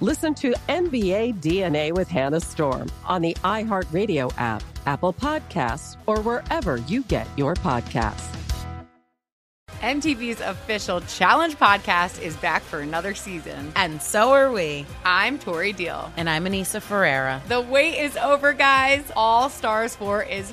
Listen to NBA DNA with Hannah Storm on the iHeartRadio app, Apple Podcasts, or wherever you get your podcasts. MTV's official Challenge podcast is back for another season. And so are we. I'm Tori Deal. And I'm Anissa Ferreira. The wait is over, guys. All Stars 4 is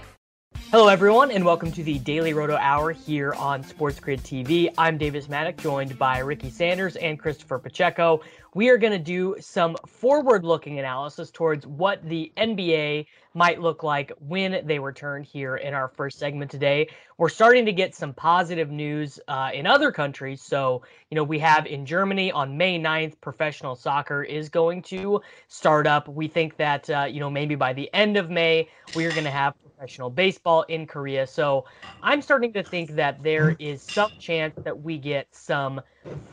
Hello, everyone, and welcome to the Daily Roto Hour here on SportsGrid TV. I'm Davis Maddox, joined by Ricky Sanders and Christopher Pacheco. We are going to do some forward-looking analysis towards what the NBA might look like when they return here in our first segment today. We're starting to get some positive news in other countries. So, we have in Germany on May 9th, professional soccer is going to start up. We think that, maybe by the end of May, we are going to have professional baseball in Korea. So I'm starting to think that there is some chance that we get some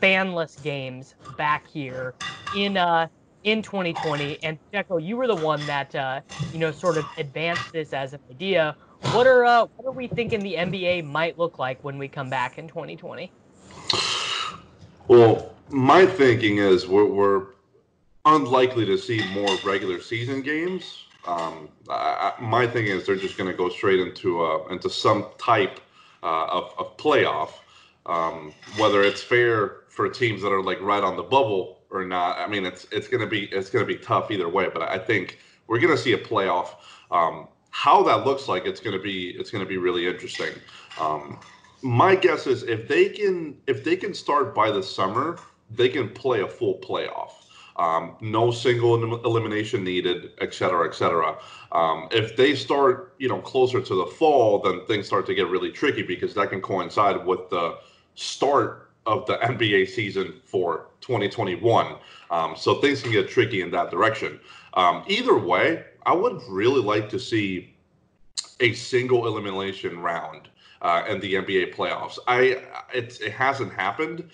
fanless games back here in 2020. And Pacheco, you were the one that sort of advanced this as an idea. What are we thinking the NBA might look like when we come back in 2020? Well, my thinking is we're unlikely to see more regular season games. My thing is they're just going to go straight into some type of playoff, whether it's fair for teams that are like right on the bubble or not. I mean, it's going to be tough either way. But I think we're going to see a playoff. How that looks like it's going to be really interesting. My guess is if they can start by the summer, they can play a full playoff. No single elimination needed, et cetera, et cetera. If they start, closer to the fall, then things start to get really tricky because that can coincide with the start of the NBA season for 2021. So things can get tricky in that direction. Either way, I would really like to see a single elimination round in the NBA playoffs. It hasn't happened.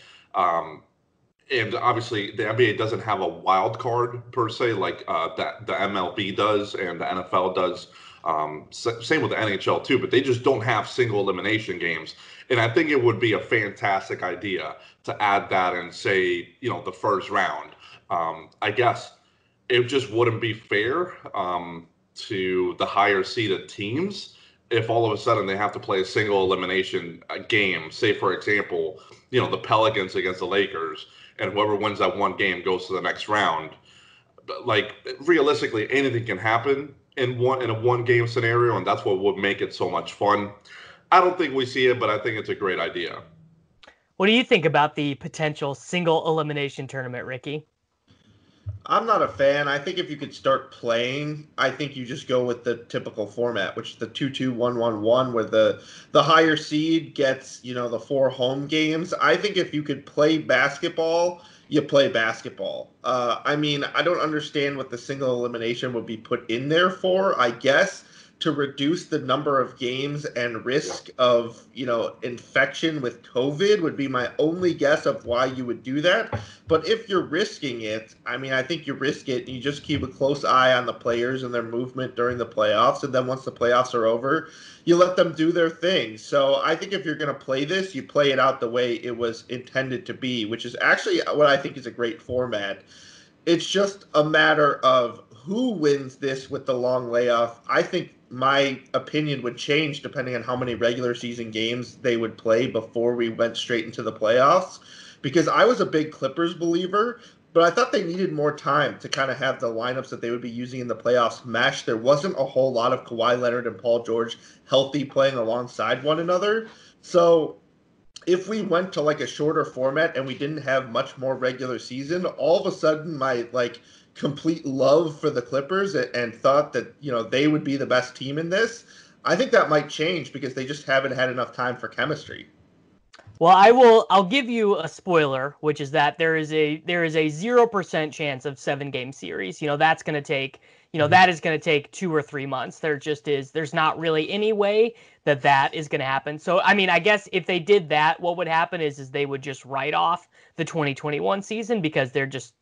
And obviously, the NBA doesn't have a wild card per se, like that the MLB does and the NFL does. Same with the NHL too, but they just don't have single elimination games. And I think it would be a fantastic idea to add that and say, the first round. I guess it just wouldn't be fair to the higher seeded teams if all of a sudden they have to play a single elimination game. Say, for example, the Pelicans against the Lakers. And whoever wins that one game goes to the next round. Like, realistically, anything can happen in a one-game scenario, and that's what would make it so much fun. I don't think we see it, but I think it's a great idea. What do you think about the potential single elimination tournament, Ricky? I'm not a fan. I think if you could start playing, I think you just go with the typical format, which is the 2-2-1-1-1, where the higher seed gets, you know, the 4 home games. I think if you could play basketball, you play basketball. I mean, I don't understand what the single elimination would be put in there for, I guess, to reduce the number of games and risk of, you know, infection with COVID would be my only guess of why you would do that. But if you're risking it, I mean, I think you risk it and you just keep a close eye on the players and their movement during the playoffs. And then once the playoffs are over, you let them do their thing. So I think if you're going to play this, you play it out the way it was intended to be, which is actually what I think is a great format. It's just a matter of who wins this with the long layoff. I think my opinion would change depending on how many regular season games they would play before we went straight into the playoffs, because I was a big Clippers believer, but I thought they needed more time to kind of have the lineups that they would be using in the playoffs mesh. There wasn't a whole lot of Kawhi Leonard and Paul George healthy playing alongside one another. So if we went to like a shorter format and we didn't have much more regular season, all of a sudden my like complete love for the Clippers and thought that, you know, they would be the best team in this, I think that might change because they just haven't had enough time for chemistry. Well, I'll give you a spoiler, which is that there is a 0% chance of 7-game series. You know, that's going to take, you know, that is going to take 2 or 3 months. There just is, there's not really any way that is going to happen. So, I mean, I guess if they did that, what would happen is they would just write off the 2021 season because there's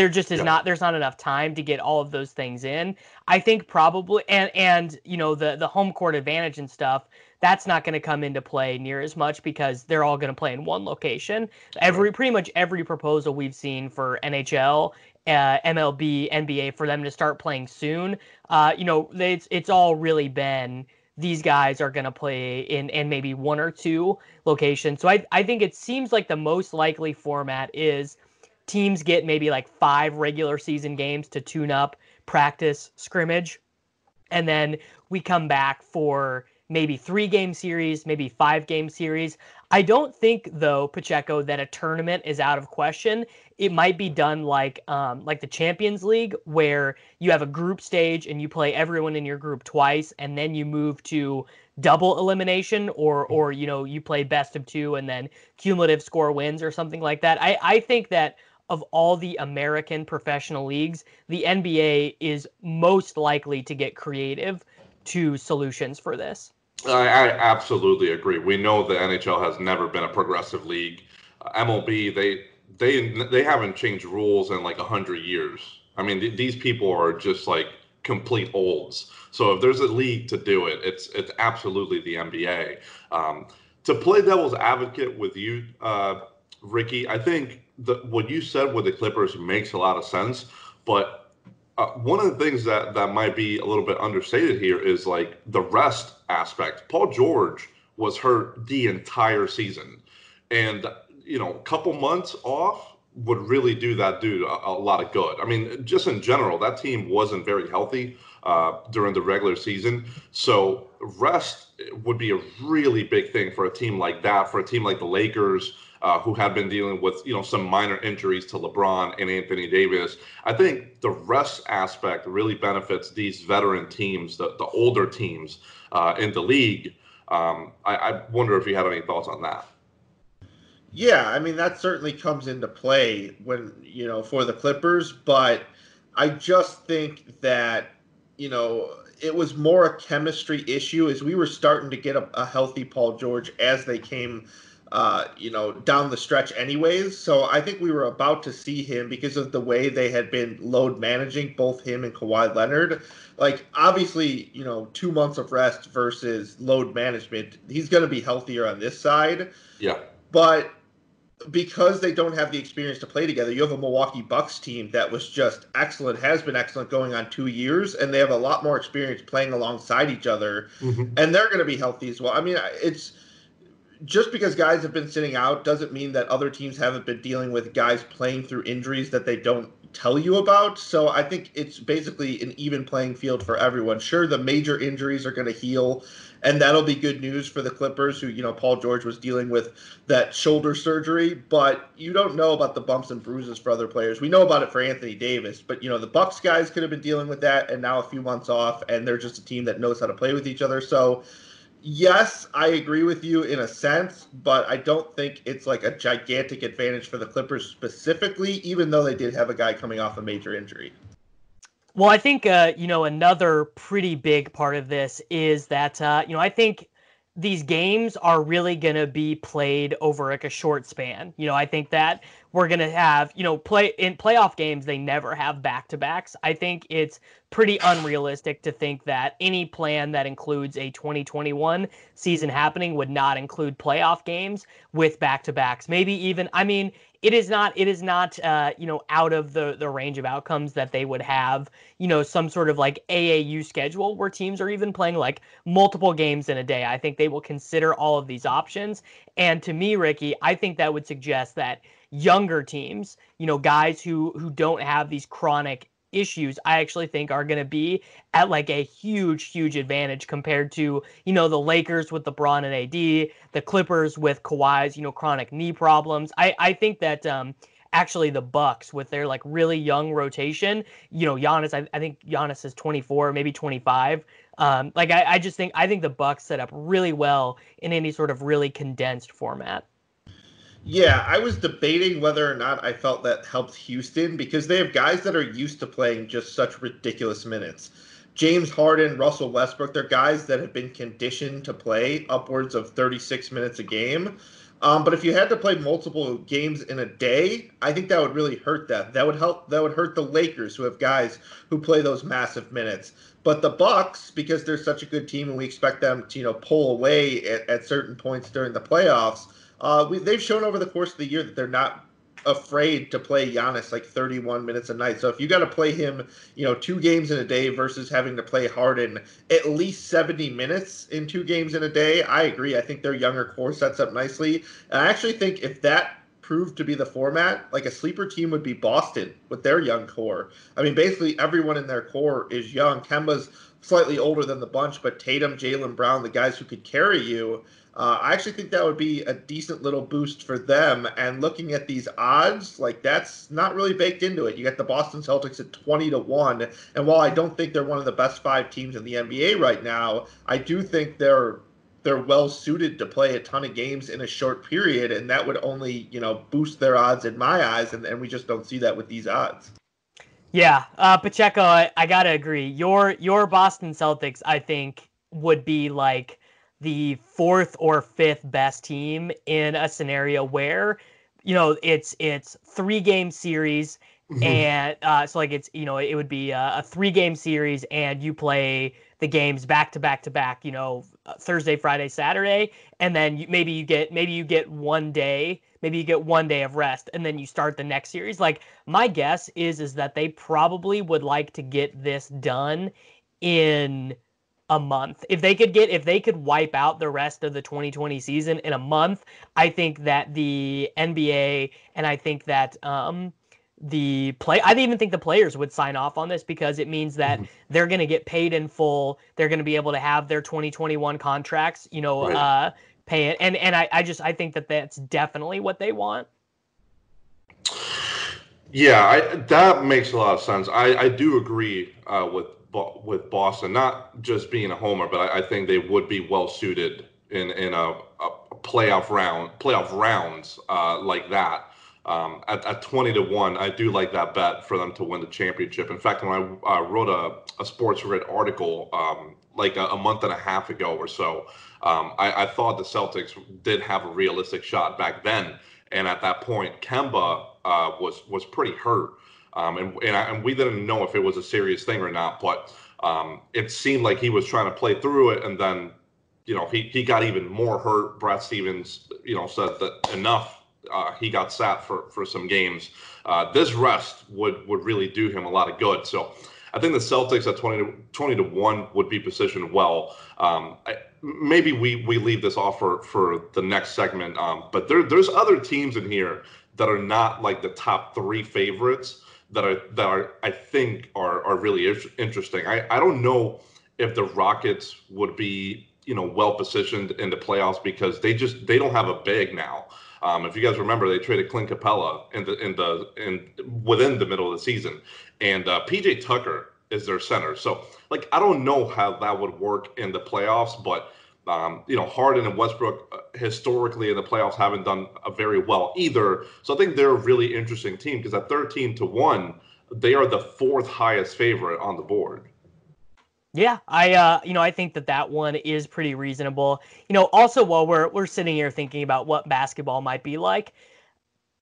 not enough time to get all of those things in. I think probably, and you know, the home court advantage and stuff, that's not going to come into play near as much because they're all going to play in one location. Pretty much every proposal we've seen for NHL, MLB, NBA for them to start playing soon, you know, it's all really been these guys are going to play in maybe 1 or 2 locations. So I think it seems like the most likely format is teams get maybe like 5 regular season games to tune up, practice, scrimmage, and then we come back for maybe 3-game series, maybe 5-game series. I don't think, though, Pacheco, that a tournament is out of question. It might be done like the Champions League, where you have a group stage and you play everyone in your group twice, and then you move to double elimination, or you know, you play best of 2 and then cumulative score wins or something like that. I think that of all the American professional leagues, the NBA is most likely to get creative to solutions for this. I absolutely agree. We know the NHL has never been a progressive league. MLB, they haven't changed rules in like 100 years. I mean, these people are just like complete olds. So if there's a league to do it, it's absolutely the NBA. To play devil's advocate with you, Ricky, I think what you said with the Clippers makes a lot of sense, but one of the things that might be a little bit understated here is like the rest aspect. Paul George was hurt the entire season, and you know, a couple months off would really do that dude a lot of good. I mean, just in general, that team wasn't very healthy during the regular season. So rest would be a really big thing for a team like that, for a team like the Lakers, who have been dealing with, you know, some minor injuries to LeBron and Anthony Davis. I think the rest aspect really benefits these veteran teams, the older teams in the league. I wonder if you had any thoughts on that. Yeah, I mean, that certainly comes into play when, you know, for the Clippers, but I just think that, you know, it was more a chemistry issue as we were starting to get a healthy Paul George as they came you know, down the stretch anyways. So I think we were about to see him because of the way they had been load managing both him and Kawhi Leonard. Like, obviously, you know, 2 months of rest versus load management, he's going to be healthier on this side. Yeah. But because they don't have the experience to play together, you have a Milwaukee Bucks team that was just excellent, has been excellent going on 2 years, and they have a lot more experience playing alongside each other, and they're going to be healthy as well. I mean, it's just because guys have been sitting out doesn't mean that other teams haven't been dealing with guys playing through injuries that they don't tell you about. So I think it's basically an even playing field for everyone. Sure, the major injuries are going to heal, and that'll be good news for the Clippers, who, you know, Paul George was dealing with that shoulder surgery. But you don't know about the bumps and bruises for other players. We know about it for Anthony Davis, but, you know, the Bucks guys could have been dealing with that, and now a few months off, and they're just a team that knows how to play with each other. So, yes, I agree with you in a sense, but I don't think it's like a gigantic advantage for the Clippers specifically, even though they did have a guy coming off a major injury. Well, I think, you know, another pretty big part of this is that, you know, I think these games are really going to be played over like a short span. You know, I think that we're going to have, you know, playoff games, they never have back-to-backs. I think it's pretty unrealistic to think that any plan that includes a 2021 season happening would not include playoff games with back-to-backs. Maybe even, I mean, it is not, you know, out of the range of outcomes that they would have, you know, some sort of like AAU schedule where teams are even playing like multiple games in a day. I think they will consider all of these options. And to me, Ricky, I think that would suggest that younger teams, you know, guys who don't have these chronic issues, I actually think are going to be at like a huge advantage compared to, you know, the Lakers with LeBron and AD, the Clippers with Kawhi's, you know, chronic knee problems. I think that actually the Bucks with their like really young rotation, you know, Giannis, I think Giannis is 24, maybe 25. Like I just think, I think the Bucks set up really well in any sort of really condensed format. Yeah, I was debating whether or not I felt that helped Houston because they have guys that are used to playing just such ridiculous minutes. James Harden, Russell Westbrook, they're guys that have been conditioned to play upwards of 36 minutes a game. But if you had to play multiple games in a day, I think that would really hurt them. That would hurt the Lakers, who have guys who play those massive minutes. But the Bucks, because they're such a good team and we expect them to, you know, pull away at certain points during the playoffs, they've shown over the course of the year that they're not afraid to play Giannis like 31 minutes a night. So if you got to play him, you know, two games in a day versus having to play Harden at least 70 minutes in two games in a day, I agree. I think their younger core sets up nicely. And I actually think if that proved to be the format, like a sleeper team would be Boston with their young core. I mean, basically everyone in their core is young. Kemba's slightly older than the bunch, but Tatum, Jaylen Brown, the guys who could carry you, I actually think that would be a decent little boost for them. And looking at these odds, like that's not really baked into it. You got the Boston Celtics at 20-1. And while I don't think they're one of the best five teams in the NBA right now, I do think they're well suited to play a ton of games in a short period. And that would only, you know, boost their odds in my eyes. And we just don't see that with these odds. Yeah. Pacheco, I got to agree. Your Boston Celtics, I think, would be like the fourth or fifth best team in a scenario where, you know, it's 3-game series. Mm-hmm. And so like it's, you know, it would be a 3-game series and you play the games back to back, you know, Thursday, Friday, Saturday. And then maybe you get one day of rest and then you start the next series. Like my guess is that they probably would like to get this done in a month. If they could wipe out the rest of the 2020 season in a month, I think that the NBA and I think that I didn't even think the players would sign off on this because it means that they're going to get paid in full. They're going to be able to have their 2021 contracts, you know, right. Pay it. And I think that that's definitely what they want. Yeah, that makes a lot of sense. I do agree with Boston, not just being a homer, but I think they would be well suited in a playoff rounds like that. At 20-1, I do like that bet for them to win the championship. In fact, when I wrote a SportsGrid article like a month and a half ago or so, I thought the Celtics did have a realistic shot back then. And at that point, Kemba was pretty hurt. And we didn't know if it was a serious thing or not, but it seemed like he was trying to play through it. And then, you know, he got even more hurt. Brad Stevens, you know, said that enough. He got sat for some games. This rest would really do him a lot of good. So I think the Celtics at 20-1 would be positioned well. Maybe we leave this off for the next segment. But there's other teams in here that are not like the top three favorites that are I think are really interesting. I don't know if the Rockets would be, you know, well positioned in the playoffs because they don't have a big now. If you guys remember, they traded Clint Capella within the middle of the season, and PJ Tucker is their center. So like, I don't know how that would work in the playoffs, but you know, Harden and Westbrook historically in the playoffs haven't done very well either. So I think they're a really interesting team because at 13-1, they are the fourth highest favorite on the board. Yeah, I think that one is pretty reasonable. You know, also while we're sitting here thinking about what basketball might be like,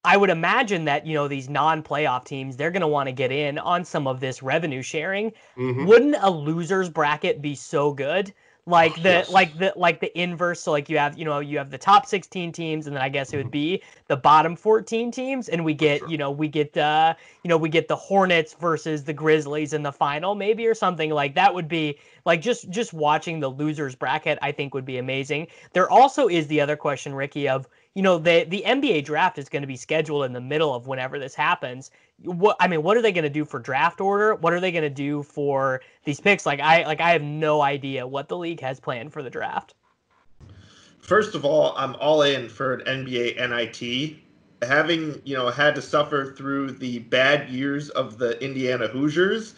I would imagine that, you know, these non-playoff teams, they're going to want to get in on some of this revenue sharing. Mm-hmm. Wouldn't a loser's bracket be so good? Like the inverse. So like you have the top 16 teams, and then I guess it would be the bottom 14 teams, and we get we get the Hornets versus the Grizzlies in the final maybe, or something like that. Would be like just watching the losers bracket, I think, would be amazing. There also is the other question, Ricky, of, you know, the NBA draft is going to be scheduled in the middle of whenever this happens. What are they going to do for draft order? What are they going to do for these picks? I have no idea what the league has planned for the draft. First of all, I'm all in for an NBA NIT. Having, you know, had to suffer through the bad years of the Indiana Hoosiers,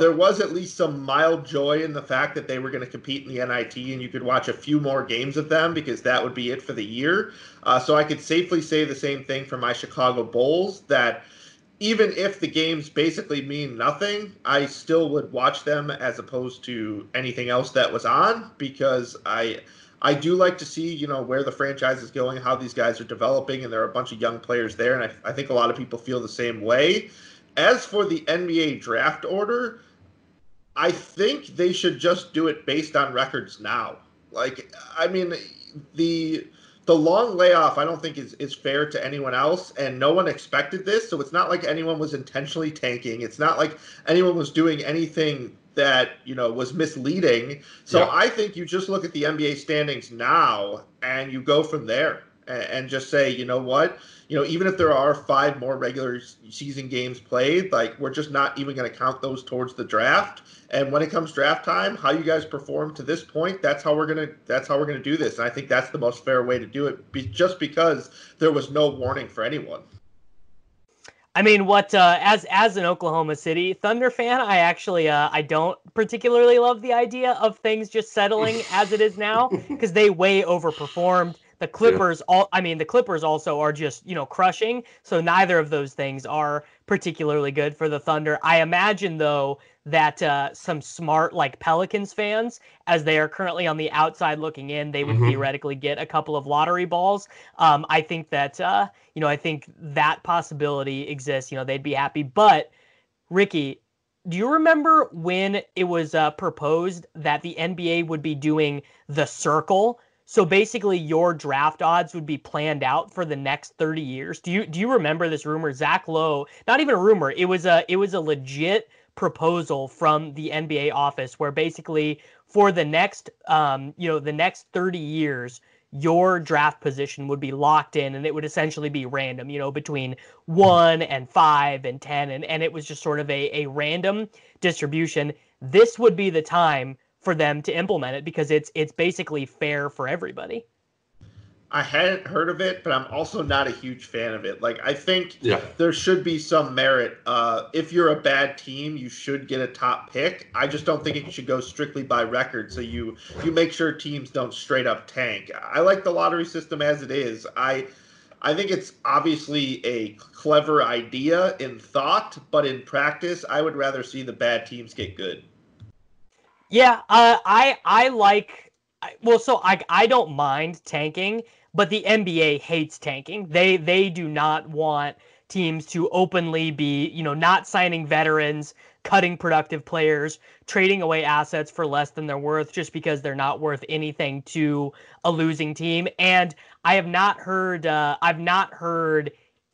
there was at least some mild joy in the fact that they were going to compete in the NIT, and you could watch a few more games of them because that would be it for the year. So I could safely say the same thing for my Chicago Bulls, that even if the games basically mean nothing, I still would watch them as opposed to anything else that was on, because I do like to see, you know, where the franchise is going, how these guys are developing, and there are a bunch of young players there, and I think a lot of people feel the same way. As for the NBA draft order, I think they should just do it based on records now. Like, I mean, the long layoff I don't think is fair to anyone else, and no one expected this, so it's not like anyone was intentionally tanking. It's not like anyone was doing anything that, you know, was misleading. So yeah. I think you just look at the NBA standings now and you go from there and just say, you know what, you know, even if there are 5 more regular season games played, like, we're just not even going to count those towards the draft. And when it comes draft time, how you guys perform to this point, that's how we're going to do this. And I think that's the most fair way to do it, just because there was no warning for anyone. I mean, what as an Oklahoma City Thunder fan, I actually I don't particularly love the idea of things just settling as it is now, because they way overperformed. The Clippers, yeah. The Clippers also are just, you know, crushing. So neither of those things are particularly good for the Thunder. I imagine, though, that some smart, like, Pelicans fans, as they are currently on the outside looking in, they would theoretically get a couple of lottery balls. I think that, you know, I think that possibility exists. You know, they'd be happy. But, Ricky, do you remember when it was proposed that the NBA would be doing the circle? So basically your draft odds would be planned out for the next 30 years. Do you remember this rumor? Zach Lowe, not even a rumor, it was a legit proposal from the NBA office, where basically for the next the next 30 years, your draft position would be locked in, and it would essentially be random, you know, between 1 and 5 and 10, and it was just sort of a random distribution. This would be the time for them to implement it, because it's basically fair for everybody. I hadn't heard of it, but I'm also not a huge fan of it. Like, I think there should be some merit. If you're a bad team, you should get a top pick. I just don't think it should go strictly by record, so you make sure teams don't straight up tank. I like the lottery system as it is. I think it's obviously a clever idea in thought, but in practice, I would rather see the bad teams get good. Yeah, I don't mind tanking, but the NBA hates tanking. They do not want teams to openly be, you know, not signing veterans, cutting productive players, trading away assets for less than they're worth just because they're not worth anything to a losing team. And I have not heard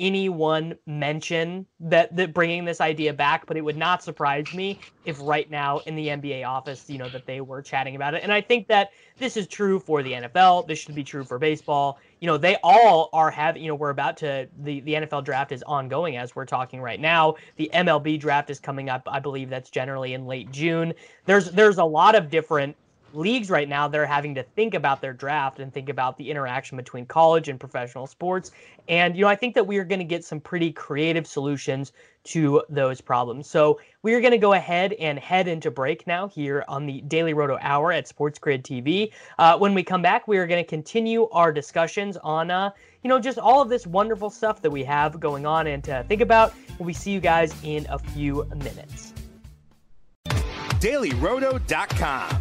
anyone mention that bringing this idea back, but it would not surprise me if right now in the NBA office, you know, that they were chatting about it. And I think that this is true for the NFL. This should be true for baseball. You know, they all are having, you know, we're about to, the NFL draft is ongoing as we're talking right now. The MLB draft is coming up. I believe that's generally in late June. There's a lot of different leagues right now that are having to think about their draft and think about the interaction between college and professional sports. And, you know, I think that we are going to get some pretty creative solutions to those problems. So we are going to go ahead and head into break now here on the Daily Roto Hour at SportsGrid TV. When we come back, we are going to continue our discussions on, you know, just all of this wonderful stuff that we have going on and to think about. We'll see you guys in a few minutes. DailyRoto.com.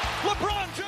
LeBron James.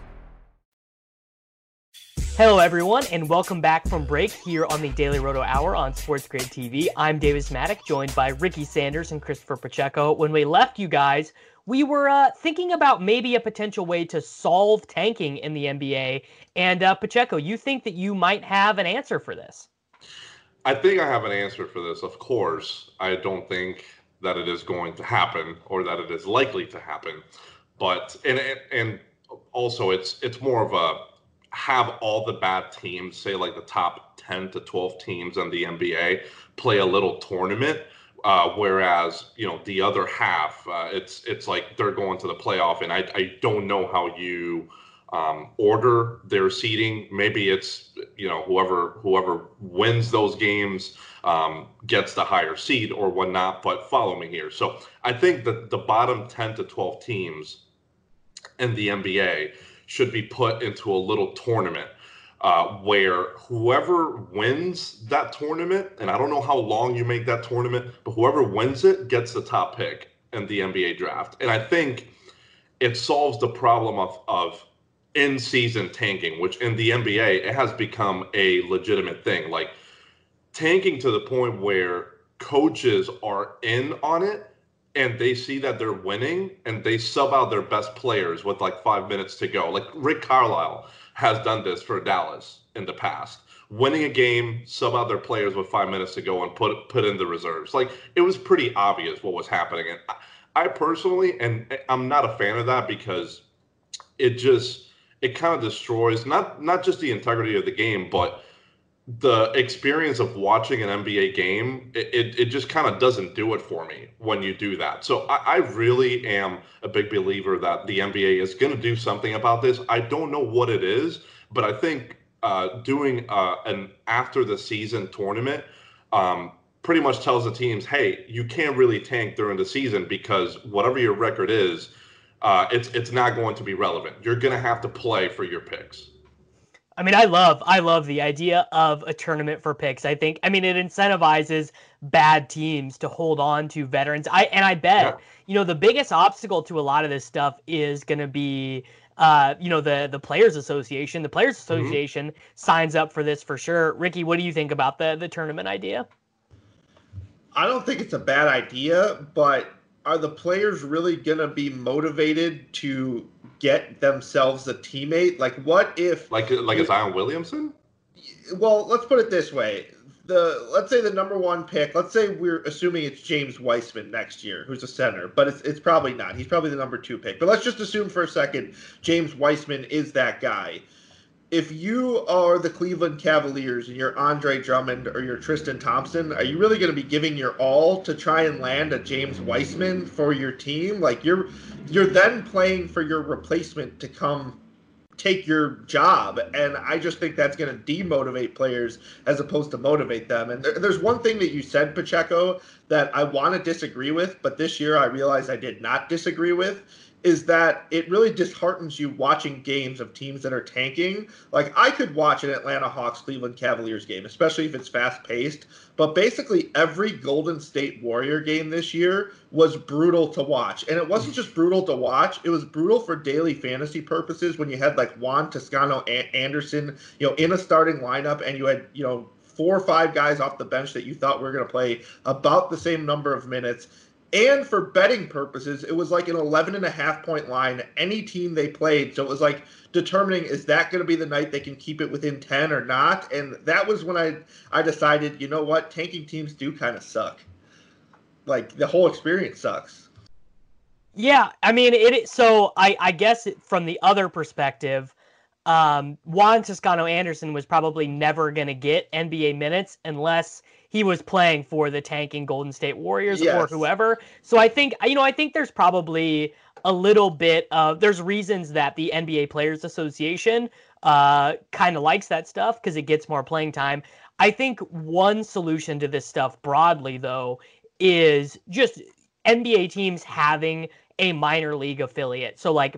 Hello, everyone, and welcome back from break here on the Daily Roto Hour on SportsGrid TV. I'm Davis Maddox, joined by Ricky Sanders and Christopher Pacheco. When we left you guys, we were thinking about maybe a potential way to solve tanking in the NBA. And Pacheco, you think that you might have an answer for this? I think I have an answer for this, of course. I don't think that it is going to happen or that it is likely to happen. But and also it's more of a have all the bad teams, say like the top 10 to 12 teams in the NBA, play a little tournament, whereas, you know, the other half, it's like they're going to the playoff, and I don't know how you order their seeding. Maybe it's, you know, whoever wins those games gets the higher seed or whatnot, but follow me here. So I think that the bottom 10 to 12 teams in the NBA should be put into a little tournament where whoever wins that tournament, and I don't know how long you make that tournament, but whoever wins it gets the top pick in the NBA draft. And I think it solves the problem of in-season tanking, which in the NBA, it has become a legitimate thing. Like tanking to the point where coaches are in on it and they see that they're winning and they sub out their best players with like 5 minutes to go. Like Rick Carlisle has done this for Dallas in the past, winning a game, sub out their players with 5 minutes to go and put in the reserves. Like it was pretty obvious what was happening. And I personally, and I'm not a fan of that because it just, it kind of destroys not just the integrity of the game, but the experience of watching an NBA game. It just kind of doesn't do it for me when you do that. So I really am a big believer that the NBA is going to do something about this. I don't know what it is, but I think doing an after the season tournament pretty much tells the teams, hey, you can't really tank during the season because whatever your record is, it's not going to be relevant. You're going to have to play for your picks. I mean, I love the idea of a tournament for picks. I think, I mean, it incentivizes bad teams to hold on to veterans. I bet, yeah, you know, the biggest obstacle to a lot of this stuff is going to be, you know, the Players Association. The Players Association signs up for this for sure. Ricky, what do you think about the tournament idea? I don't think it's a bad idea, but are the players really going to be motivated to get themselves a teammate? Like, what if... Like a Zion Williamson? Well, let's put it this way. Let's say the number one pick, let's say we're assuming it's James Wiseman next year, who's a center, but it's probably not. He's probably the number two pick. But let's just assume for a second James Wiseman is that guy. If you are the Cleveland Cavaliers and you're Andre Drummond or you're Tristan Thompson, are you really going to be giving your all to try and land a James Wiseman for your team? Like you're then playing for your replacement to come take your job. And I just think that's going to demotivate players as opposed to motivate them. And there's one thing that you said, Pacheco, that I want to disagree with, but this year I realized I did not disagree with, is that it really disheartens you watching games of teams that are tanking. Like, I could watch an Atlanta Hawks-Cleveland Cavaliers game, especially if it's fast-paced, but basically every Golden State Warrior game this year was brutal to watch. And it wasn't just brutal to watch, it was brutal for daily fantasy purposes when you had, like, Juan Toscano-Anderson, you know, in a starting lineup, and you had, you know, 4 or 5 guys off the bench that you thought were going to play about the same number of minutes. And for betting purposes, it was like an 11.5-point line, any team they played. So it was like determining, is that going to be the night they can keep it within 10 or not? And that was when I decided, you know what, tanking teams do kind of suck. Like, the whole experience sucks. Yeah, I mean, I guess from the other perspective, Juan Toscano-Anderson was probably never going to get NBA minutes unless he was playing for the tanking Golden State Warriors, yes, or whoever. So I think, you know, I think there's probably a little bit of, there's reasons that the NBA Players Association kind of likes that stuff because it gets more playing time. I think one solution to this stuff broadly, though, is just NBA teams having a minor league affiliate. So like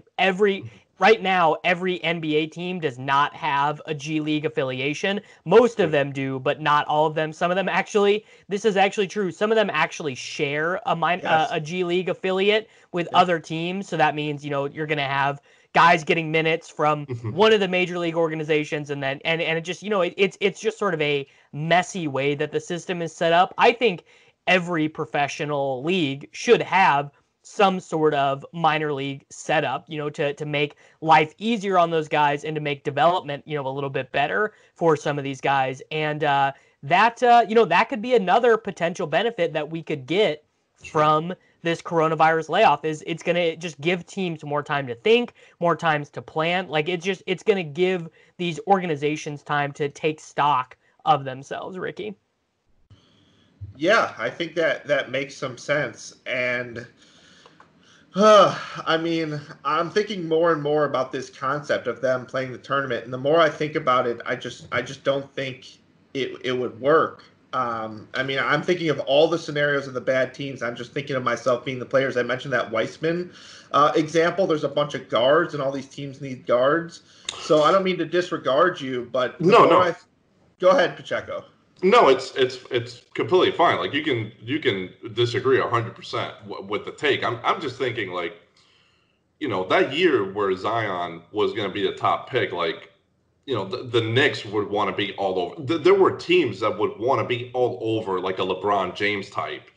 right now, every NBA team does not have a G League affiliation. Most of them do, but not all of them. Some of them actually, this is actually true, some of them actually share a G League affiliate with other teams. So that means, you know, you're going to have guys getting minutes from one of the major league organizations. And then, and it just, you know, it's just sort of a messy way that the system is set up. I think every professional league should have some sort of minor league setup, you know, to make life easier on those guys and to make development, you know, a little bit better for some of these guys. And you know, that could be another potential benefit that we could get from this coronavirus layoff, is it's going to just give teams more time to think, more times to plan. Like it's going to give these organizations time to take stock of themselves, Ricky. Yeah, I think that makes some sense. And I mean, I'm thinking more and more about this concept of them playing the tournament, and the more I think about it, I just don't think it would work. I mean, I'm thinking of all the scenarios of the bad teams. I'm just thinking of myself being the players. I mentioned that Weissman example. There's a bunch of guards, and all these teams need guards. So I don't mean to disregard you, but go ahead, Pacheco. No, it's completely fine. Like you can disagree 100% with the take. I'm just thinking, like, you know, that year where Zion was going to be the top pick, like, you know, the Knicks would want to be all over. There were teams that would want to be all over like a LeBron James type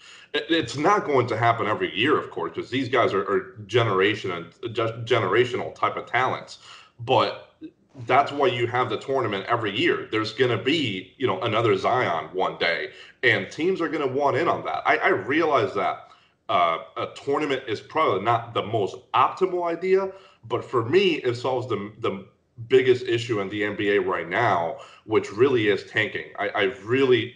It's not going to happen every year, of course, because these guys are generational type of talents. But that's why you have the tournament every year. There's going to be, you know, another Zion one day, and teams are going to want in on that. I realize that a tournament is probably not the most optimal idea, but for me, it solves the biggest issue in the NBA right now, which really is tanking. I really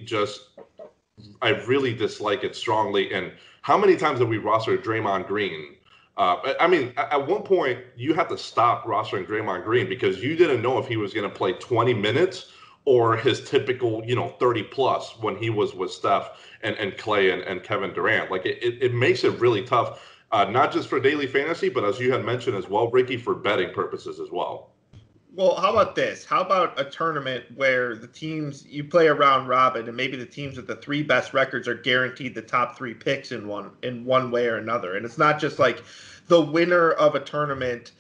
dislike it strongly. And how many times have we rostered Draymond Green? I mean, at one point, you had to stop rostering Draymond Green because you didn't know if he was going to play 20 minutes or his typical, 30-plus when he was with Steph and Clay and Kevin Durant. Like, it makes it really tough, not just for daily fantasy, but as you had mentioned as well, Ricky, for betting purposes as well. Well, how about this? How about a tournament where the teams, you play a round robin, and maybe the teams with the three best records are guaranteed the top three picks in one way or another. And it's not just like the winner of a tournament,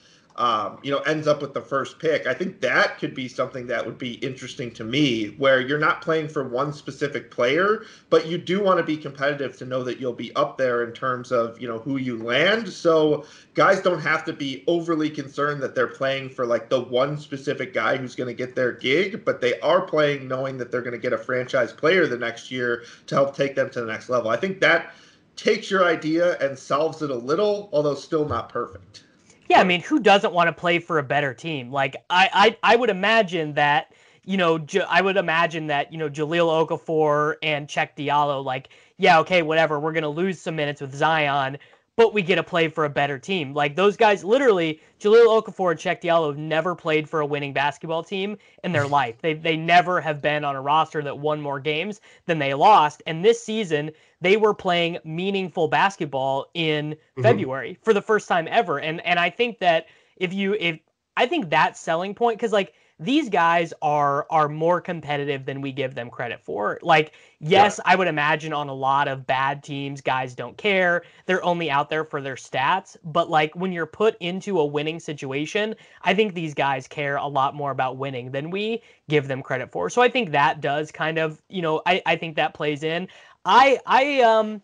ends up with the first pick. I think that could be something that would be interesting to me, where you're not playing for one specific player, but you do want to be competitive to know that you'll be up there in terms of, who you land. So guys don't have to be overly concerned that they're playing for like the one specific guy who's going to get their gig, but they are playing knowing that they're going to get a franchise player the next year to help take them to the next level. I think that takes your idea and solves it a little, although still not perfect. Yeah, I mean, who doesn't want to play for a better team? Like, I would imagine that, Jahlil Okafor and Cheick Diallo, like, yeah, okay, whatever, we're going to lose some minutes with Zion, but we get to play for a better team. Like, those guys, literally, Jahlil Okafor and Cheick Diallo have never played for a winning basketball team in their life. They never have been on a roster that won more games than they lost. And this season, they were playing meaningful basketball in February for the first time ever. And I think that I think that selling point, because like these guys are more competitive than we give them credit for. Like, yes, yeah. I would imagine on a lot of bad teams, guys don't care. They're only out there for their stats. But like when you're put into a winning situation, I think these guys care a lot more about winning than we give them credit for. So I think that does kind of, I think that plays in. What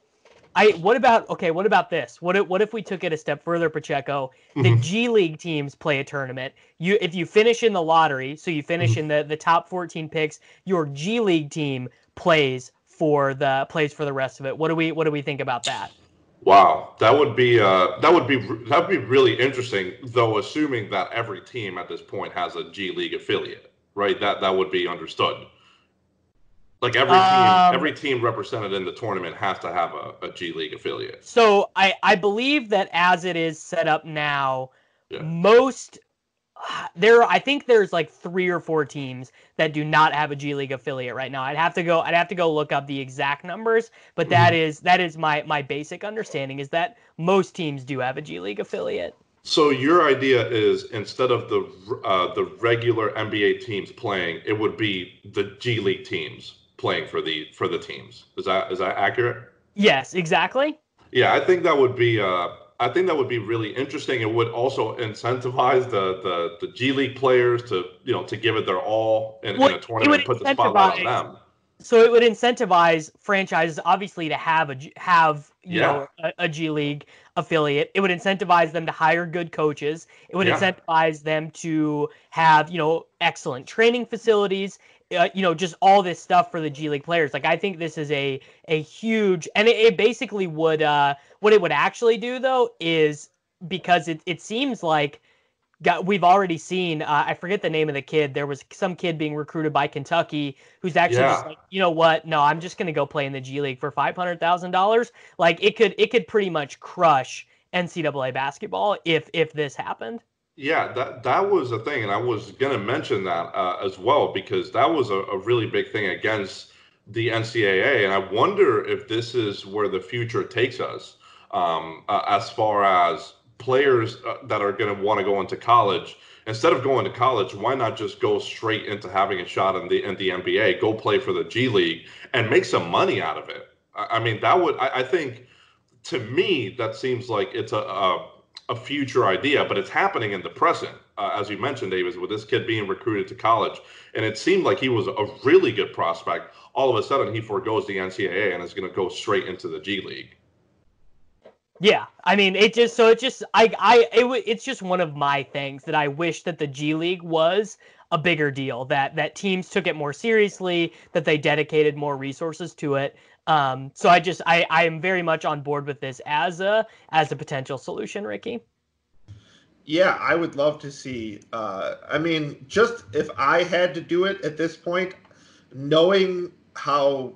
about this? What if we took it a step further, Pacheco? The G League teams play a tournament. If you finish in the lottery, so you finish in the top 14 picks, your G League team plays for the rest of it. What do we think about that? Wow, that would be really interesting, though, assuming that every team at this point has a G League affiliate, right? That would be understood. Like every team represented in the tournament has to have a G League affiliate. So I believe that as it is set up now, I think there's like 3 or 4 teams that do not have a G League affiliate right now. I'd have to go look up the exact numbers, but that is my basic understanding is that most teams do have a G League affiliate. So your idea is instead of the regular NBA teams playing, it would be the G League teams playing for the teams. Is that accurate? Yes, exactly. Yeah, I think that would be really interesting. It would also incentivize the G League players to to give it their all in a tournament and put the spotlight on them. So it would incentivize franchises obviously to have a G League affiliate. It would incentivize them to hire good coaches. It would incentivize them to have excellent training facilities. Just all this stuff for the G League players. Like, I think this is a huge, and it basically would, what it would actually do though, is because it seems like we've already seen, I forget the name of the kid. There was some kid being recruited by Kentucky who's actually just like, you know what? No, I'm just going to go play in the G League for $500,000. Like, it could pretty much crush NCAA basketball if this happened. Yeah, that was a thing, and I was going to mention that as well, because that was a really big thing against the NCAA, and I wonder if this is where the future takes us as far as players that are going to want to go into college. Instead of going to college, why not just go straight into having a shot in the NBA, go play for the G League, and make some money out of it? I mean, that would, I think, to me, that seems like it's a a future idea, but it's happening in the present. As you mentioned, Davis, with this kid being recruited to college, and it seemed like he was a really good prospect. All of a sudden, he forgoes the NCAA and is going to go straight into the G League. Yeah, I mean, it just it's just one of my things that I wish that the G League was a bigger deal, that teams took it more seriously, that they dedicated more resources to it. So I am very much on board with this as a potential solution, Ricky. Yeah, I would love to see. I mean, just if I had to do it at this point, knowing how,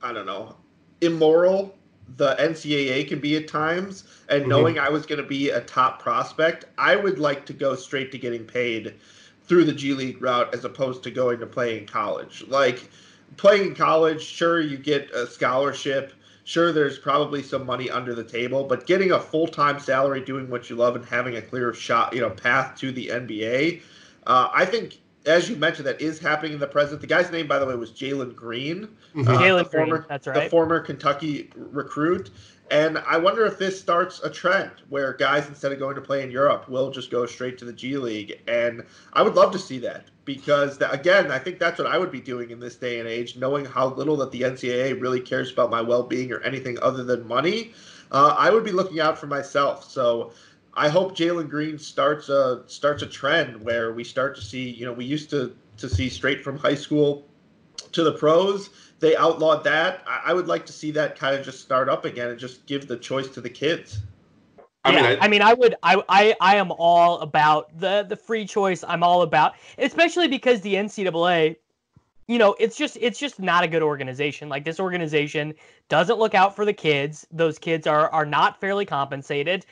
I don't know, immoral the NCAA can be at times, and knowing I was going to be a top prospect, I would like to go straight to getting paid through the G League route as opposed to going to playing college. Like, playing college, sure, you get a scholarship. Sure, there's probably some money under the table, but getting a full-time salary, doing what you love, and having a clear shot, path to the NBA, I think, as you mentioned, that is happening in the present. The guy's name, by the way, was Jalen Green. Jalen Green, that's right. The former Kentucky recruit. And I wonder if this starts a trend where guys, instead of going to play in Europe, will just go straight to the G League. And I would love to see that because, again, I think that's what I would be doing in this day and age, knowing how little that the NCAA really cares about my well-being or anything other than money. I would be looking out for myself. So I hope Jalen Green starts a trend where we start to see, we used to see straight from high school to the pros. They outlawed that. I would like to see that kind of just start up again and just give the choice to the kids. I am all about the free choice. I'm all about, especially because the NCAA, it's just not a good organization. Like, this organization doesn't look out for the kids. Those kids are not fairly compensated.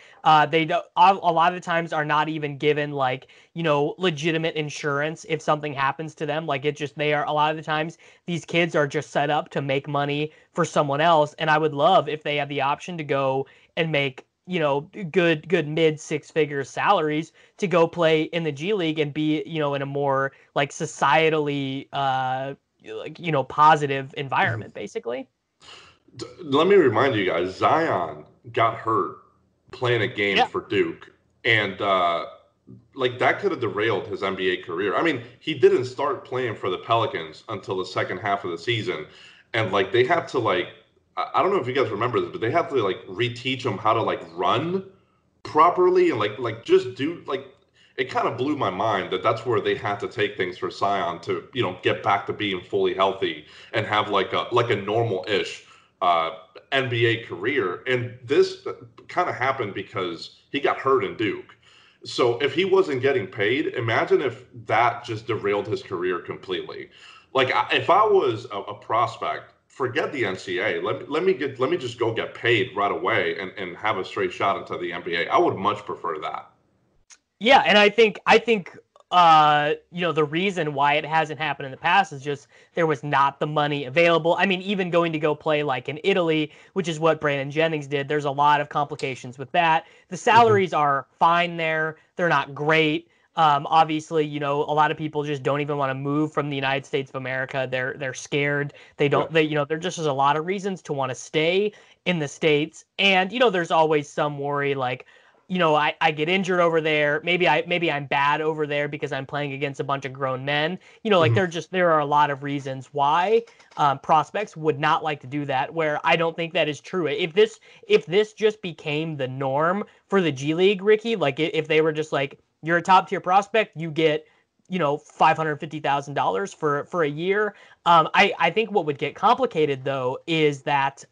They don't, a lot of the times are not even given legitimate insurance if something happens to them. Like, a lot of the times these kids are just set up to make money for someone else. And I would love if they had the option to go and make good mid six-figure salaries to go play in the G League and be, in a more societally, positive environment, basically. Let me remind you guys, Zion got hurt playing a game for Duke. And that could have derailed his NBA career. I mean, he didn't start playing for the Pelicans until the second half of the season. And they had to I don't know if you guys remember this, but they had to reteach him how to run properly and just do it. Kind of blew my mind that's where they had to take things for Zion to get back to being fully healthy and have a normal-ish NBA career. And this kind of happened because he got hurt in Duke. So if he wasn't getting paid, imagine if that just derailed his career completely. If I was a prospect, forget the NCAA. Let me just go get paid right away and have a straight shot into the NBA. I would much prefer that. Yeah, and I think the reason why it hasn't happened in the past is just there was not the money available. I mean, even going to go play in Italy, which is what Brandon Jennings did, there's a lot of complications with that. The salaries are fine there. They're not great. Obviously, a lot of people just don't even want to move from the United States of America. They're scared. They don't, there just is a lot of reasons to want to stay in the States. And, there's always some worry, I get injured over there. Maybe I'm bad over there because I'm playing against a bunch of grown men. There are a lot of reasons why prospects would not like to do that. Where I don't think that is true. If this just became the norm for the G League, Ricky, if they were just you're a top tier prospect, you get $550,000 for a year. I think what would get complicated though is that.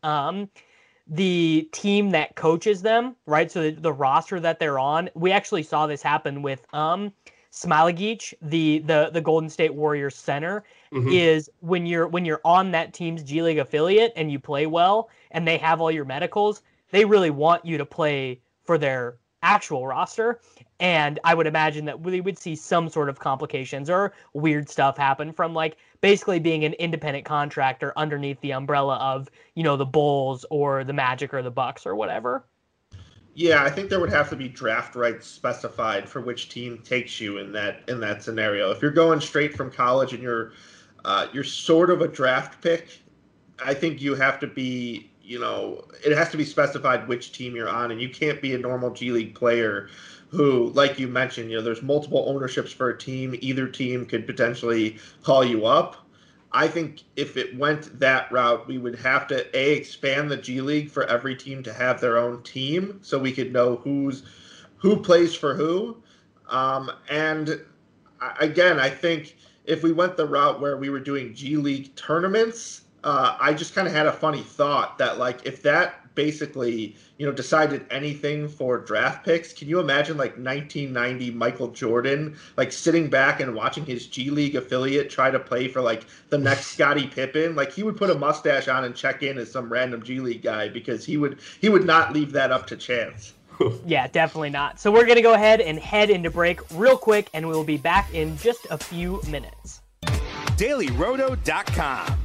The team that coaches them, right? So the roster that they're on, we actually saw this happen with Smailagić, the Golden State Warriors center, is when you're on that team's G League affiliate and you play well and they have all your medicals, they really want you to play for their actual roster. And I would imagine that we would see some sort of complications or weird stuff happen from basically being an independent contractor underneath the umbrella of, the Bulls or the Magic or the Bucks or whatever. Yeah, I think there would have to be draft rights specified for which team takes you in that scenario. If you're going straight from college and you're sort of a draft pick, I think you have to be you know, it has to be specified which team you're on, and you can't be a normal G League player who, like you mentioned, you know, there's multiple ownerships for a team. Either team could potentially call you up. I think if it went that route, we would have to, A, expand the G League for every team to have their own team so we could know who plays for who. And, again, I think if we went the route where we were doing G League tournaments, I just kind of had a funny thought that, like, if that basically, you know, decided anything for draft picks, can you imagine, like, 1990 Michael Jordan, like, sitting back and watching his G League affiliate try to play for, like, the next Scottie Pippen? Like, he would put a mustache on and check in as some random G League guy because he would not leave that up to chance. Yeah, definitely not. So we're going to go ahead and head into break real quick, and we'll be back in just a few minutes. DailyRoto.com.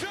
James.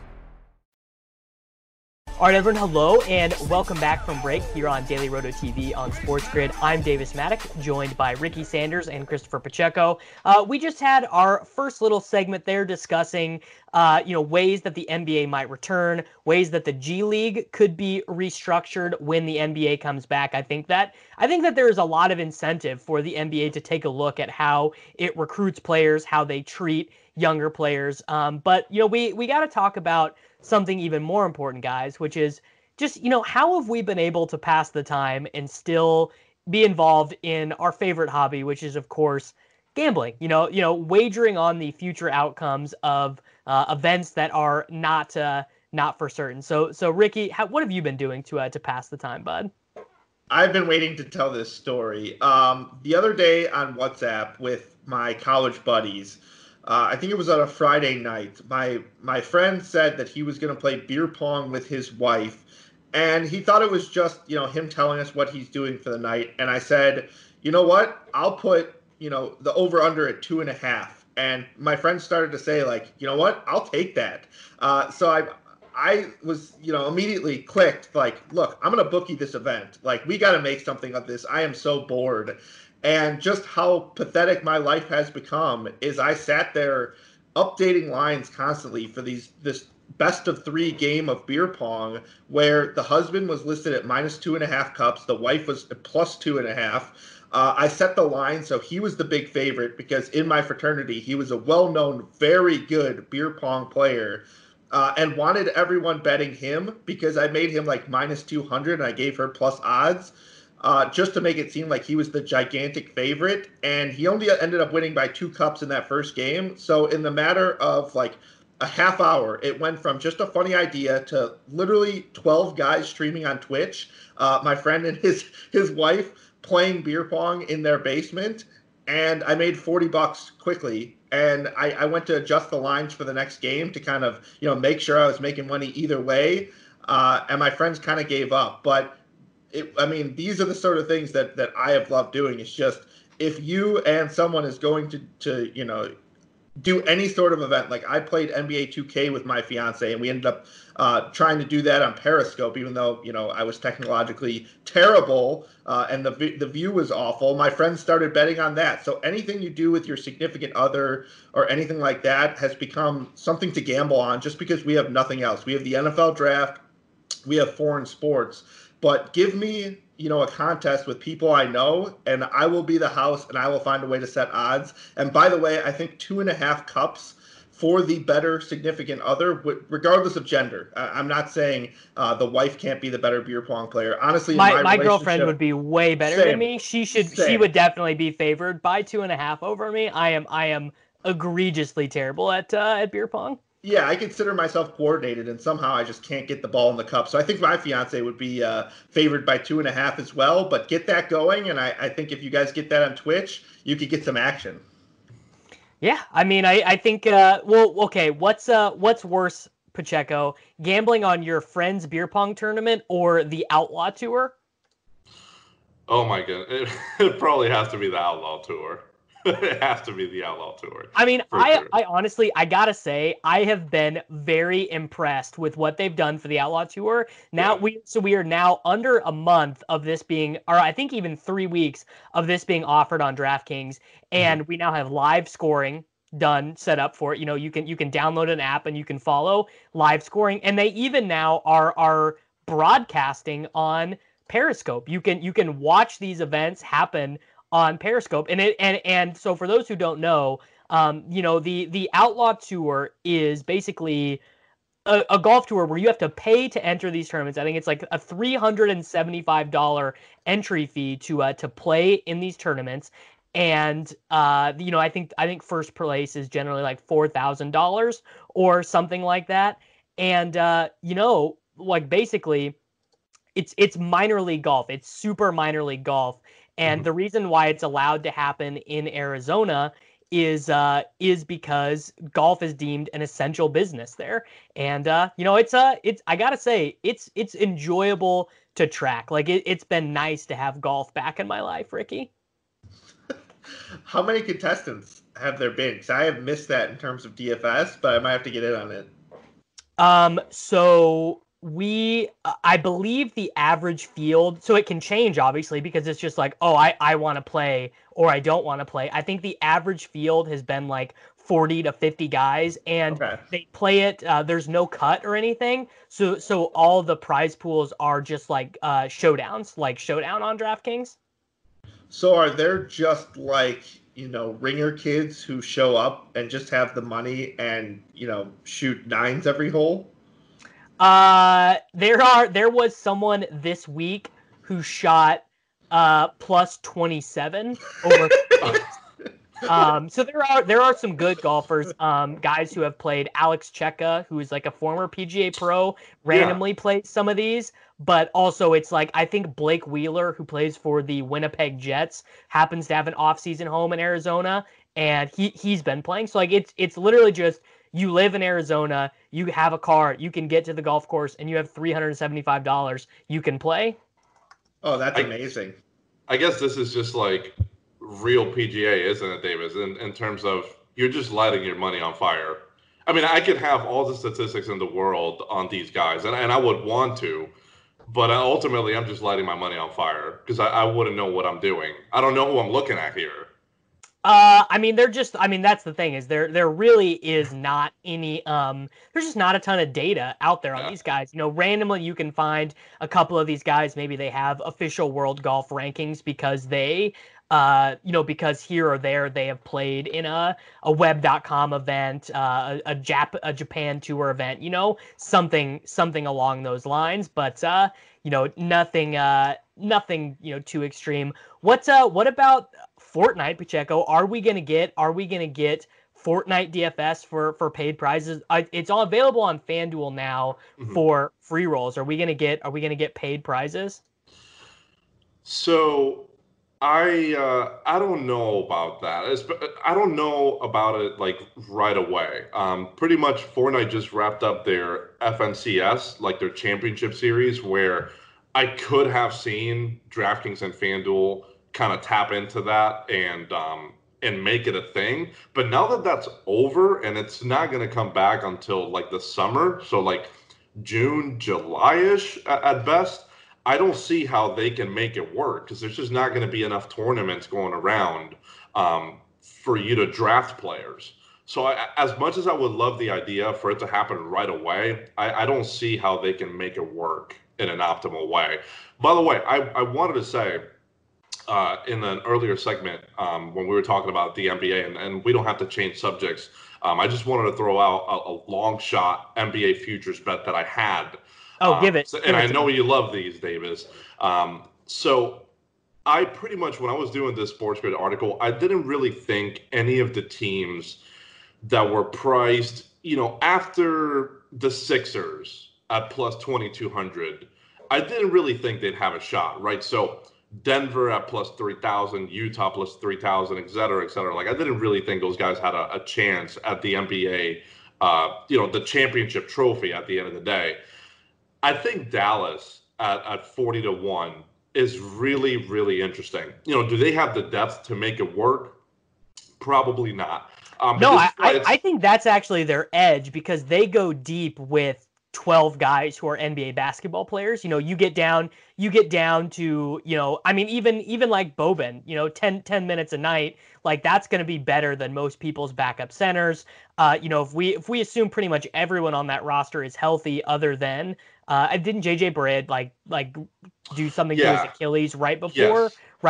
All right, everyone, hello, and welcome back from break here on Daily Roto TV on SportsGrid. I'm Davis Maddox, joined by Ricky Sanders and Christopher Pacheco. We just had our first little segment there discussing, ways that the NBA might return, ways that the G League could be restructured when the NBA comes back. I think that there is a lot of incentive for the NBA to take a look at how it recruits players, how they treat younger players. But we got to talk about something even more important, guys, which is just, how have we been able to pass the time and still be involved in our favorite hobby, which is, of course, gambling, wagering on the future outcomes of events that are not for certain. So Ricky, what have you been doing to pass the time, bud? I've been waiting to tell this story. The other day on WhatsApp with my college buddies, I think it was on a Friday night, my friend said that he was going to play beer pong with his wife, and he thought it was just, him telling us what he's doing for the night. And I said, you know what? I'll put, the over-under at 2.5. And my friend started to say, like, you know what? I'll take that. So I I was, you know, immediately clicked, like, look, I'm going to bookie this event. Like, we got to make something of this. I am so bored. And just how pathetic my life has become is I sat there updating lines constantly for this best of three game of beer pong where the husband was listed at -2.5 cups. The wife was at +2.5. I set the line, so he was the big favorite because in my fraternity, he was a well-known, very good beer pong player. And wanted everyone betting him because I made him like -200 and I gave her plus odds just to make it seem like he was the gigantic favorite. And he only ended up winning by 2 cups in that first game. So in the matter of like a half hour, it went from just a funny idea to literally 12 guys streaming on Twitch. My friend and his wife playing beer pong in their basement. And I made $40 quickly. And I went to adjust the lines for the next game to kind of, you know, make sure I was making money either way. And my friends kind of gave up. But, these are the sort of things that I have loved doing. It's just if you and someone is going to you know, do any sort of event. Like I played NBA 2K with my fiance, and we ended up trying to do that on Periscope, even though, you know, I was technologically terrible and the view was awful. My friends started betting on that. So anything you do with your significant other or anything like that has become something to gamble on just because we have nothing else. We have the NFL draft. We have foreign sports. But give me, you know, a contest with people I know, and I will be the house, and I will find a way to set odds. And by the way, I think 2.5 cups for the better significant other, regardless of gender. I'm not saying the wife can't be the better beer pong player. Honestly, my girlfriend would be way better than me. She would definitely be favored by 2.5 over me. I am egregiously terrible at beer pong. Yeah, I consider myself coordinated, and somehow I just can't get the ball in the cup. So I think my fiance would be favored by 2.5 as well. But get that going, and I think if you guys get that on Twitch, you could get some action. Yeah, I mean, I think what's worse, Pacheco, gambling on your friend's beer pong tournament or the Outlaw Tour? Oh my goodness, it'd probably have to be the Outlaw Tour. It has to be the Outlaw Tour. I mean, sure. I honestly, I gotta say, I have been very impressed with what they've done for the Outlaw Tour. Now we are now under a month of this being, or I think even 3 weeks of this being offered on DraftKings, and we now have live scoring set up for it. You know, you can download an app and you can follow live scoring, and they even now are broadcasting on Periscope. You can watch these events happen on Periscope. And so for those who don't know, you know, the Outlaw Tour is basically a golf tour where you have to pay to enter these tournaments. I think it's like a $375 entry fee to play in these tournaments. And, you know, I think first place is generally like $4,000 or something like that. And, you know, like basically it's minor league golf. It's super minor league golf. And the reason why it's allowed to happen in Arizona is because golf is deemed an essential business there. And you know, it's I gotta say, it's enjoyable to track. Like it's been nice to have golf back in my life, Ricky. How many contestants have there been? Because I have missed that in terms of DFS, but I might have to get in on it. So. I believe the average field, so it can change obviously because it's just like, oh, I want to play or I don't want to play. I think the average field has been like 40 to 50 guys, and they play it. There's no cut or anything. So all the prize pools are just like showdowns, like Showdown on DraftKings. So are there just like, you know, ringer kids who show up and just have the money and, you know, shoot nines every hole? There was someone this week who shot plus 27 over. So there are some good golfers, guys who have played. Alex Cheka, who is like a former PGA pro, randomly plays some of these, but also it's like I think Blake Wheeler, who plays for the Winnipeg Jets, happens to have an off-season home in Arizona, and he's been playing. So like it's literally just. You live in Arizona, you have a car, you can get to the golf course, and you have $375 you can play. Oh, that's amazing. I guess this is just like real PGA, isn't it, Davis? In terms of you're just lighting your money on fire. I mean, I could have all the statistics in the world on these guys, and I would want to, but ultimately I'm just lighting my money on fire because I wouldn't know what I'm doing. I don't know who I'm looking at here. I mean, they're just, I mean, that's the thing is there really is not any, there's just not a ton of data out there on these guys. You know, randomly you can find a couple of these guys. Maybe they have official world golf rankings because they, you know, because here or there they have played in a web.com event, a Japan tour event, you know, something along those lines, but, you know, nothing, you know, too extreme. What about Fortnite, Pacheco? Are we gonna get Fortnite DFS for paid prizes? It's all available on FanDuel now for free rolls. Are we gonna get paid prizes? So I don't know about that. I don't know about it like right away. Pretty much Fortnite just wrapped up their FNCS, like their championship series, where I could have seen DraftKings and FanDuel kind of tap into that and make it a thing. But now that that's over and it's not going to come back until like the summer, so like June, July-ish at best, I don't see how they can make it work because there's just not going to be enough tournaments going around for you to draft players. So as much as I would love the idea for it to happen right away, I don't see how they can make it work in an optimal way. By the way, I wanted to say, in an earlier segment, when we were talking about the NBA, and we don't have to change subjects, I just wanted to throw out a long shot NBA futures bet that I had. Give it. And I know you love these, Davis. So I pretty much, when I was doing this SportsGrid article, I didn't really think any of the teams that were priced, you know, after the Sixers at plus 2,200, I didn't really think they'd have a shot, right? So Denver at plus 3,000, Utah plus 3,000, et cetera, et cetera. Like, I didn't really think those guys had a chance at the NBA, you know, the championship trophy at the end of the day. I think Dallas at 40-1 is really, really interesting. You know, do they have the depth to make it work? Probably not. No, I think that's actually their edge because they go deep with 12 guys who are NBA basketball players. You know, you get down to, you know, I mean, even like Boban, you know, 10 minutes a night, like that's going to be better than most people's backup centers. You know, if we assume pretty much everyone on that roster is healthy other than, didn't JJ Barea like do something to his Achilles right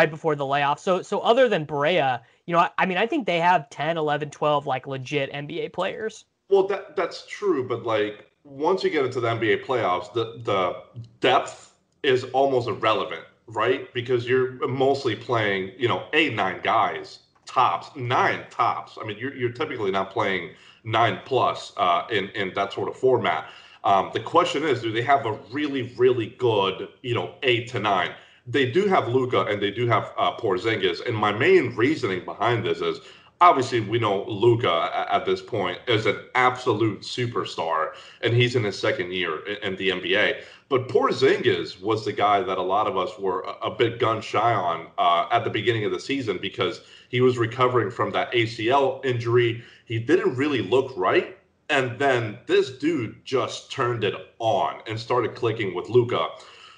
before the layoff? So other than Barea, you know, I mean, I think they have 10, 11, 12, like legit NBA players. Well, that's true. But like, once you get into the NBA playoffs, the depth is almost irrelevant, right? Because you're mostly playing, you know, 8, 9 guys, tops, 9 tops. I mean, you're typically not playing 9+ in that sort of format. The question is, do they have a really, really good, you know, 8 to 9? They do have Luka and they do have Porzingis. And my main reasoning behind this is, obviously, we know Luka at this point is an absolute superstar, and he's in his second year in the NBA. But Porzingis was the guy that a lot of us were a bit gun shy on at the beginning of the season because he was recovering from that ACL injury. He didn't really look right. And then this dude just turned it on and started clicking with Luka.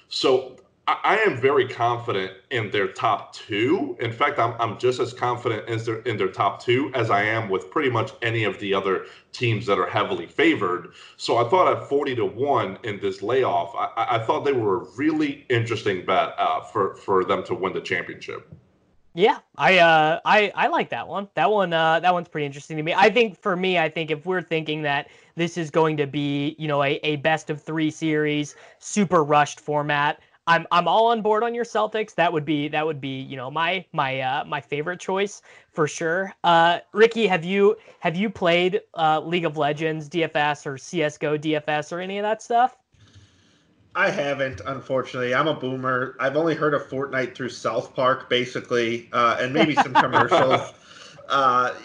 So I am very confident in their top 2. In fact, I'm just as confident as in their top 2 as I am with pretty much any of the other teams that are heavily favored. So I thought at 40-1 in this layoff, I thought they were a really interesting bet for them to win the championship. Yeah, I like that one. That one's pretty interesting to me. I think for me, if we're thinking that this is going to be, you know, a best of 3 series, super rushed format, I'm all on board on your Celtics. That would be, you know, my favorite choice for sure. Ricky, have you played League of Legends DFS or CS:GO DFS or any of that stuff? I haven't, unfortunately. I'm a boomer. I've only heard of Fortnite through South Park, basically, and maybe some commercials.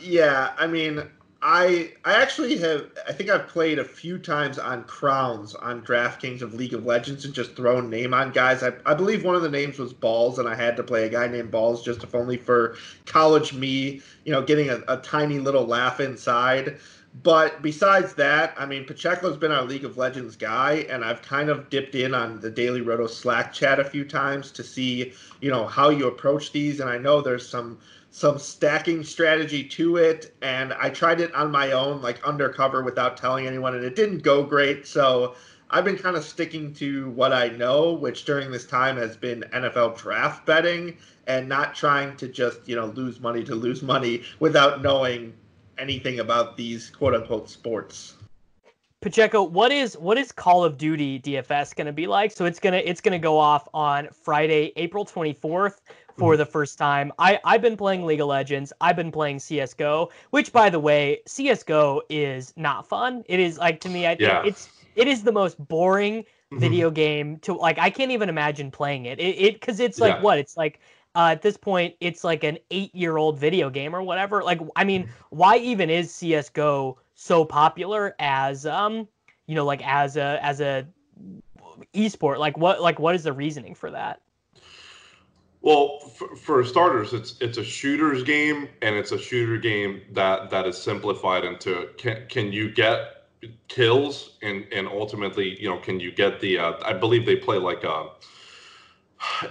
Yeah, I mean, I actually have, I think I've played a few times on crowns on DraftKings of League of Legends and just thrown name on guys. I believe one of the names was Balls, and I had to play a guy named Balls just if only for college me, you know, getting a tiny little laugh inside. But besides that, I mean, Pacheco's been our League of Legends guy, and I've kind of dipped in on the Daily Roto Slack chat a few times to see, you know, how you approach these. And I know there's some stacking strategy to it, and I tried it on my own, like undercover without telling anyone, and it didn't go great. So I've been kind of sticking to what I know, which during this time has been NFL draft betting and not trying to just, you know, lose money to lose money without knowing anything about these quote-unquote sports. Pacheco, what is Call of Duty DFS going to be like? So it's gonna go off on Friday, April 24th for the first time. I've been playing League of Legends. I've been playing CS:GO, which, by the way, CS:GO is not fun. It is, like, to me, I think it is the most boring video game to, like, I can't even imagine playing it. It because it's like what it's like. At this point, it's like an 8-year-old video game or whatever. Like, I mean, why even is CS:GO so popular as, you know, like as a esport? Like what is the reasoning for that? Well, for starters, it's a shooter's game, and it's a shooter game that is simplified into can you get kills and ultimately, you know, can you get the I believe they play like a.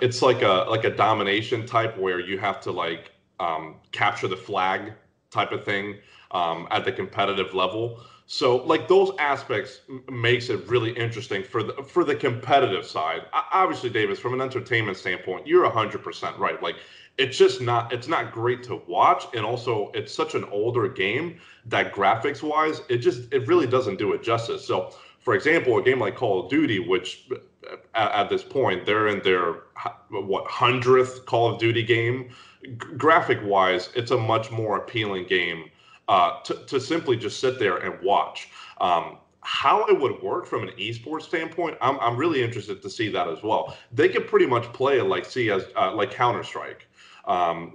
It's like a domination type where you have to like capture the flag type of thing at the competitive level. So like those aspects makes it really interesting for the competitive side. Obviously, Davis, from an entertainment standpoint, you're 100% right. Like it's not great to watch, and also it's such an older game that graphics wise, it really doesn't do it justice. So, for example, a game like Call of Duty, which at this point they're in their 100th Call of Duty game, graphic-wise, it's a much more appealing game to simply just sit there and watch. How it would work from an esports standpoint, I'm really interested to see that as well. They could pretty much play like CS, like Counter-Strike,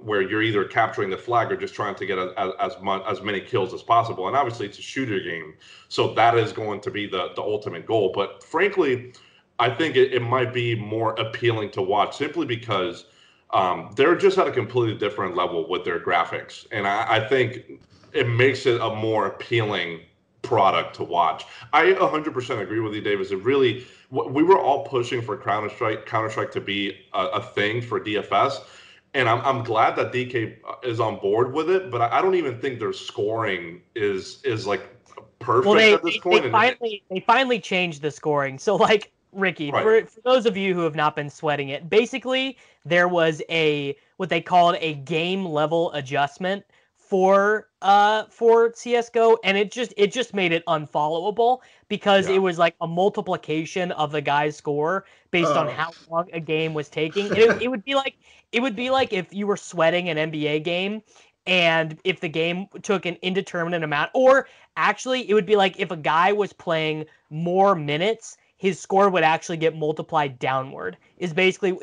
where you're either capturing the flag or just trying to get as many kills as possible. And obviously, it's a shooter game, so that is going to be the ultimate goal. But frankly, I think it might be more appealing to watch simply because they're just at a completely different level with their graphics. And I think it makes it a more appealing product to watch. I 100% agree with you, Davis. It really, we were all pushing for Counter-Strike to be a thing for DFS. And I'm glad that DK is on board with it, but I don't even think their scoring is like perfect at this point. They finally changed the scoring. So, like, Ricky, right. for those of you who have not been sweating it, basically there was what they called a game level adjustment for CS:GO, and it just made it unfollowable because it was like a multiplication of the guy's score based on how long a game was taking. It would be like if you were sweating an NBA game, and if the game took an indeterminate amount, or actually it would be like if a guy was playing more minutes, his score would actually get multiplied downward. It was basically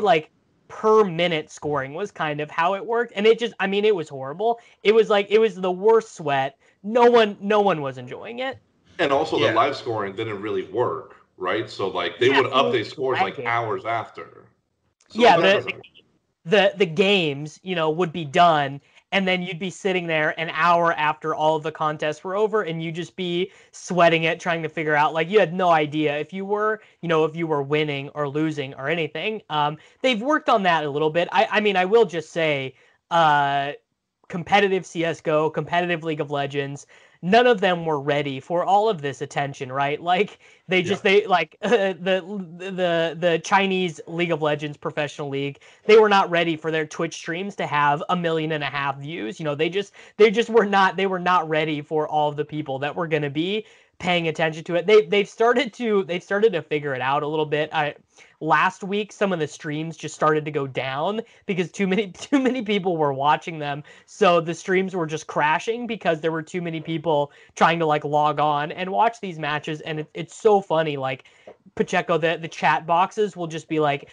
like per minute scoring was kind of how it worked, and it was horrible. It was the worst sweat. No one was enjoying it. And also the live scoring didn't really work, right? So like they would update scores like hours after. So the games, you know, would be done, and then you'd be sitting there an hour after all of the contests were over, and you'd just be sweating it, trying to figure out, like, you had no idea if you were winning or losing or anything. They've worked on that a little bit. I mean, I will just say, competitive CS:GO, competitive League of Legends, none of them were ready for all of this attention, right? Like the Chinese League of Legends professional league, they were not ready for their Twitch streams to have 1.5 million views. You know, they were not ready for all of the people that were going to be paying attention to it. They've started to figure it out a little bit. Last week, some of the streams just started to go down because too many people were watching them. So the streams were just crashing because there were too many people trying to like log on and watch these matches. And it's so funny, like, Pacheco, the chat boxes will just be like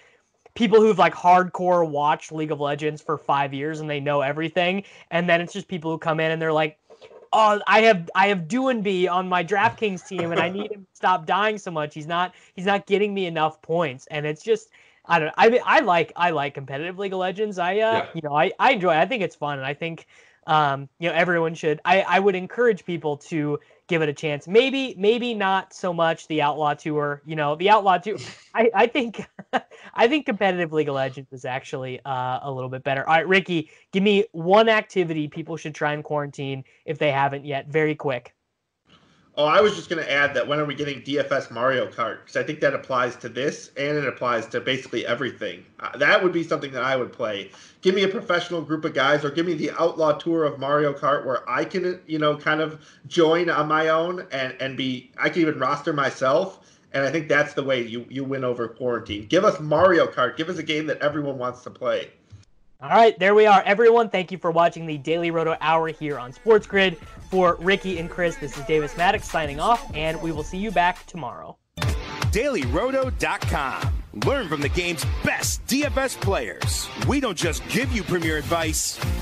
people who've like hardcore watched League of Legends for 5 years and they know everything. And then it's just people who come in and they're like, I have Duanby on my DraftKings team, and I need him to stop dying so much. He's not getting me enough points, and it's just I don't know. I mean, I like competitive League of Legends. I enjoy it. I think it's fun, and I think everyone should. I would encourage people to give it a chance. Maybe not so much the Outlaw Tour. The Outlaw Tour. I think competitive League of Legends is actually a little bit better. All right, Ricky, give me one activity people should try and quarantine if they haven't yet. Very quick. Oh, I was just going to add that when are we getting DFS Mario Kart? Because I think that applies to this, and it applies to basically everything. That would be something that I would play. Give me a professional group of guys, or give me the Outlaw Tour of Mario Kart, where I can, kind of join on my own and I can even roster myself. And I think that's the way you win over quarantine. Give us Mario Kart. Give us a game that everyone wants to play. All right, there we are, everyone. Thank you for watching the Daily Roto Hour here on Sports Grid. For Ricky and Chris, this is Davis Maddox signing off, and we will see you back tomorrow. DailyRoto.com. Learn from the game's best DFS players. We don't just give you premier advice.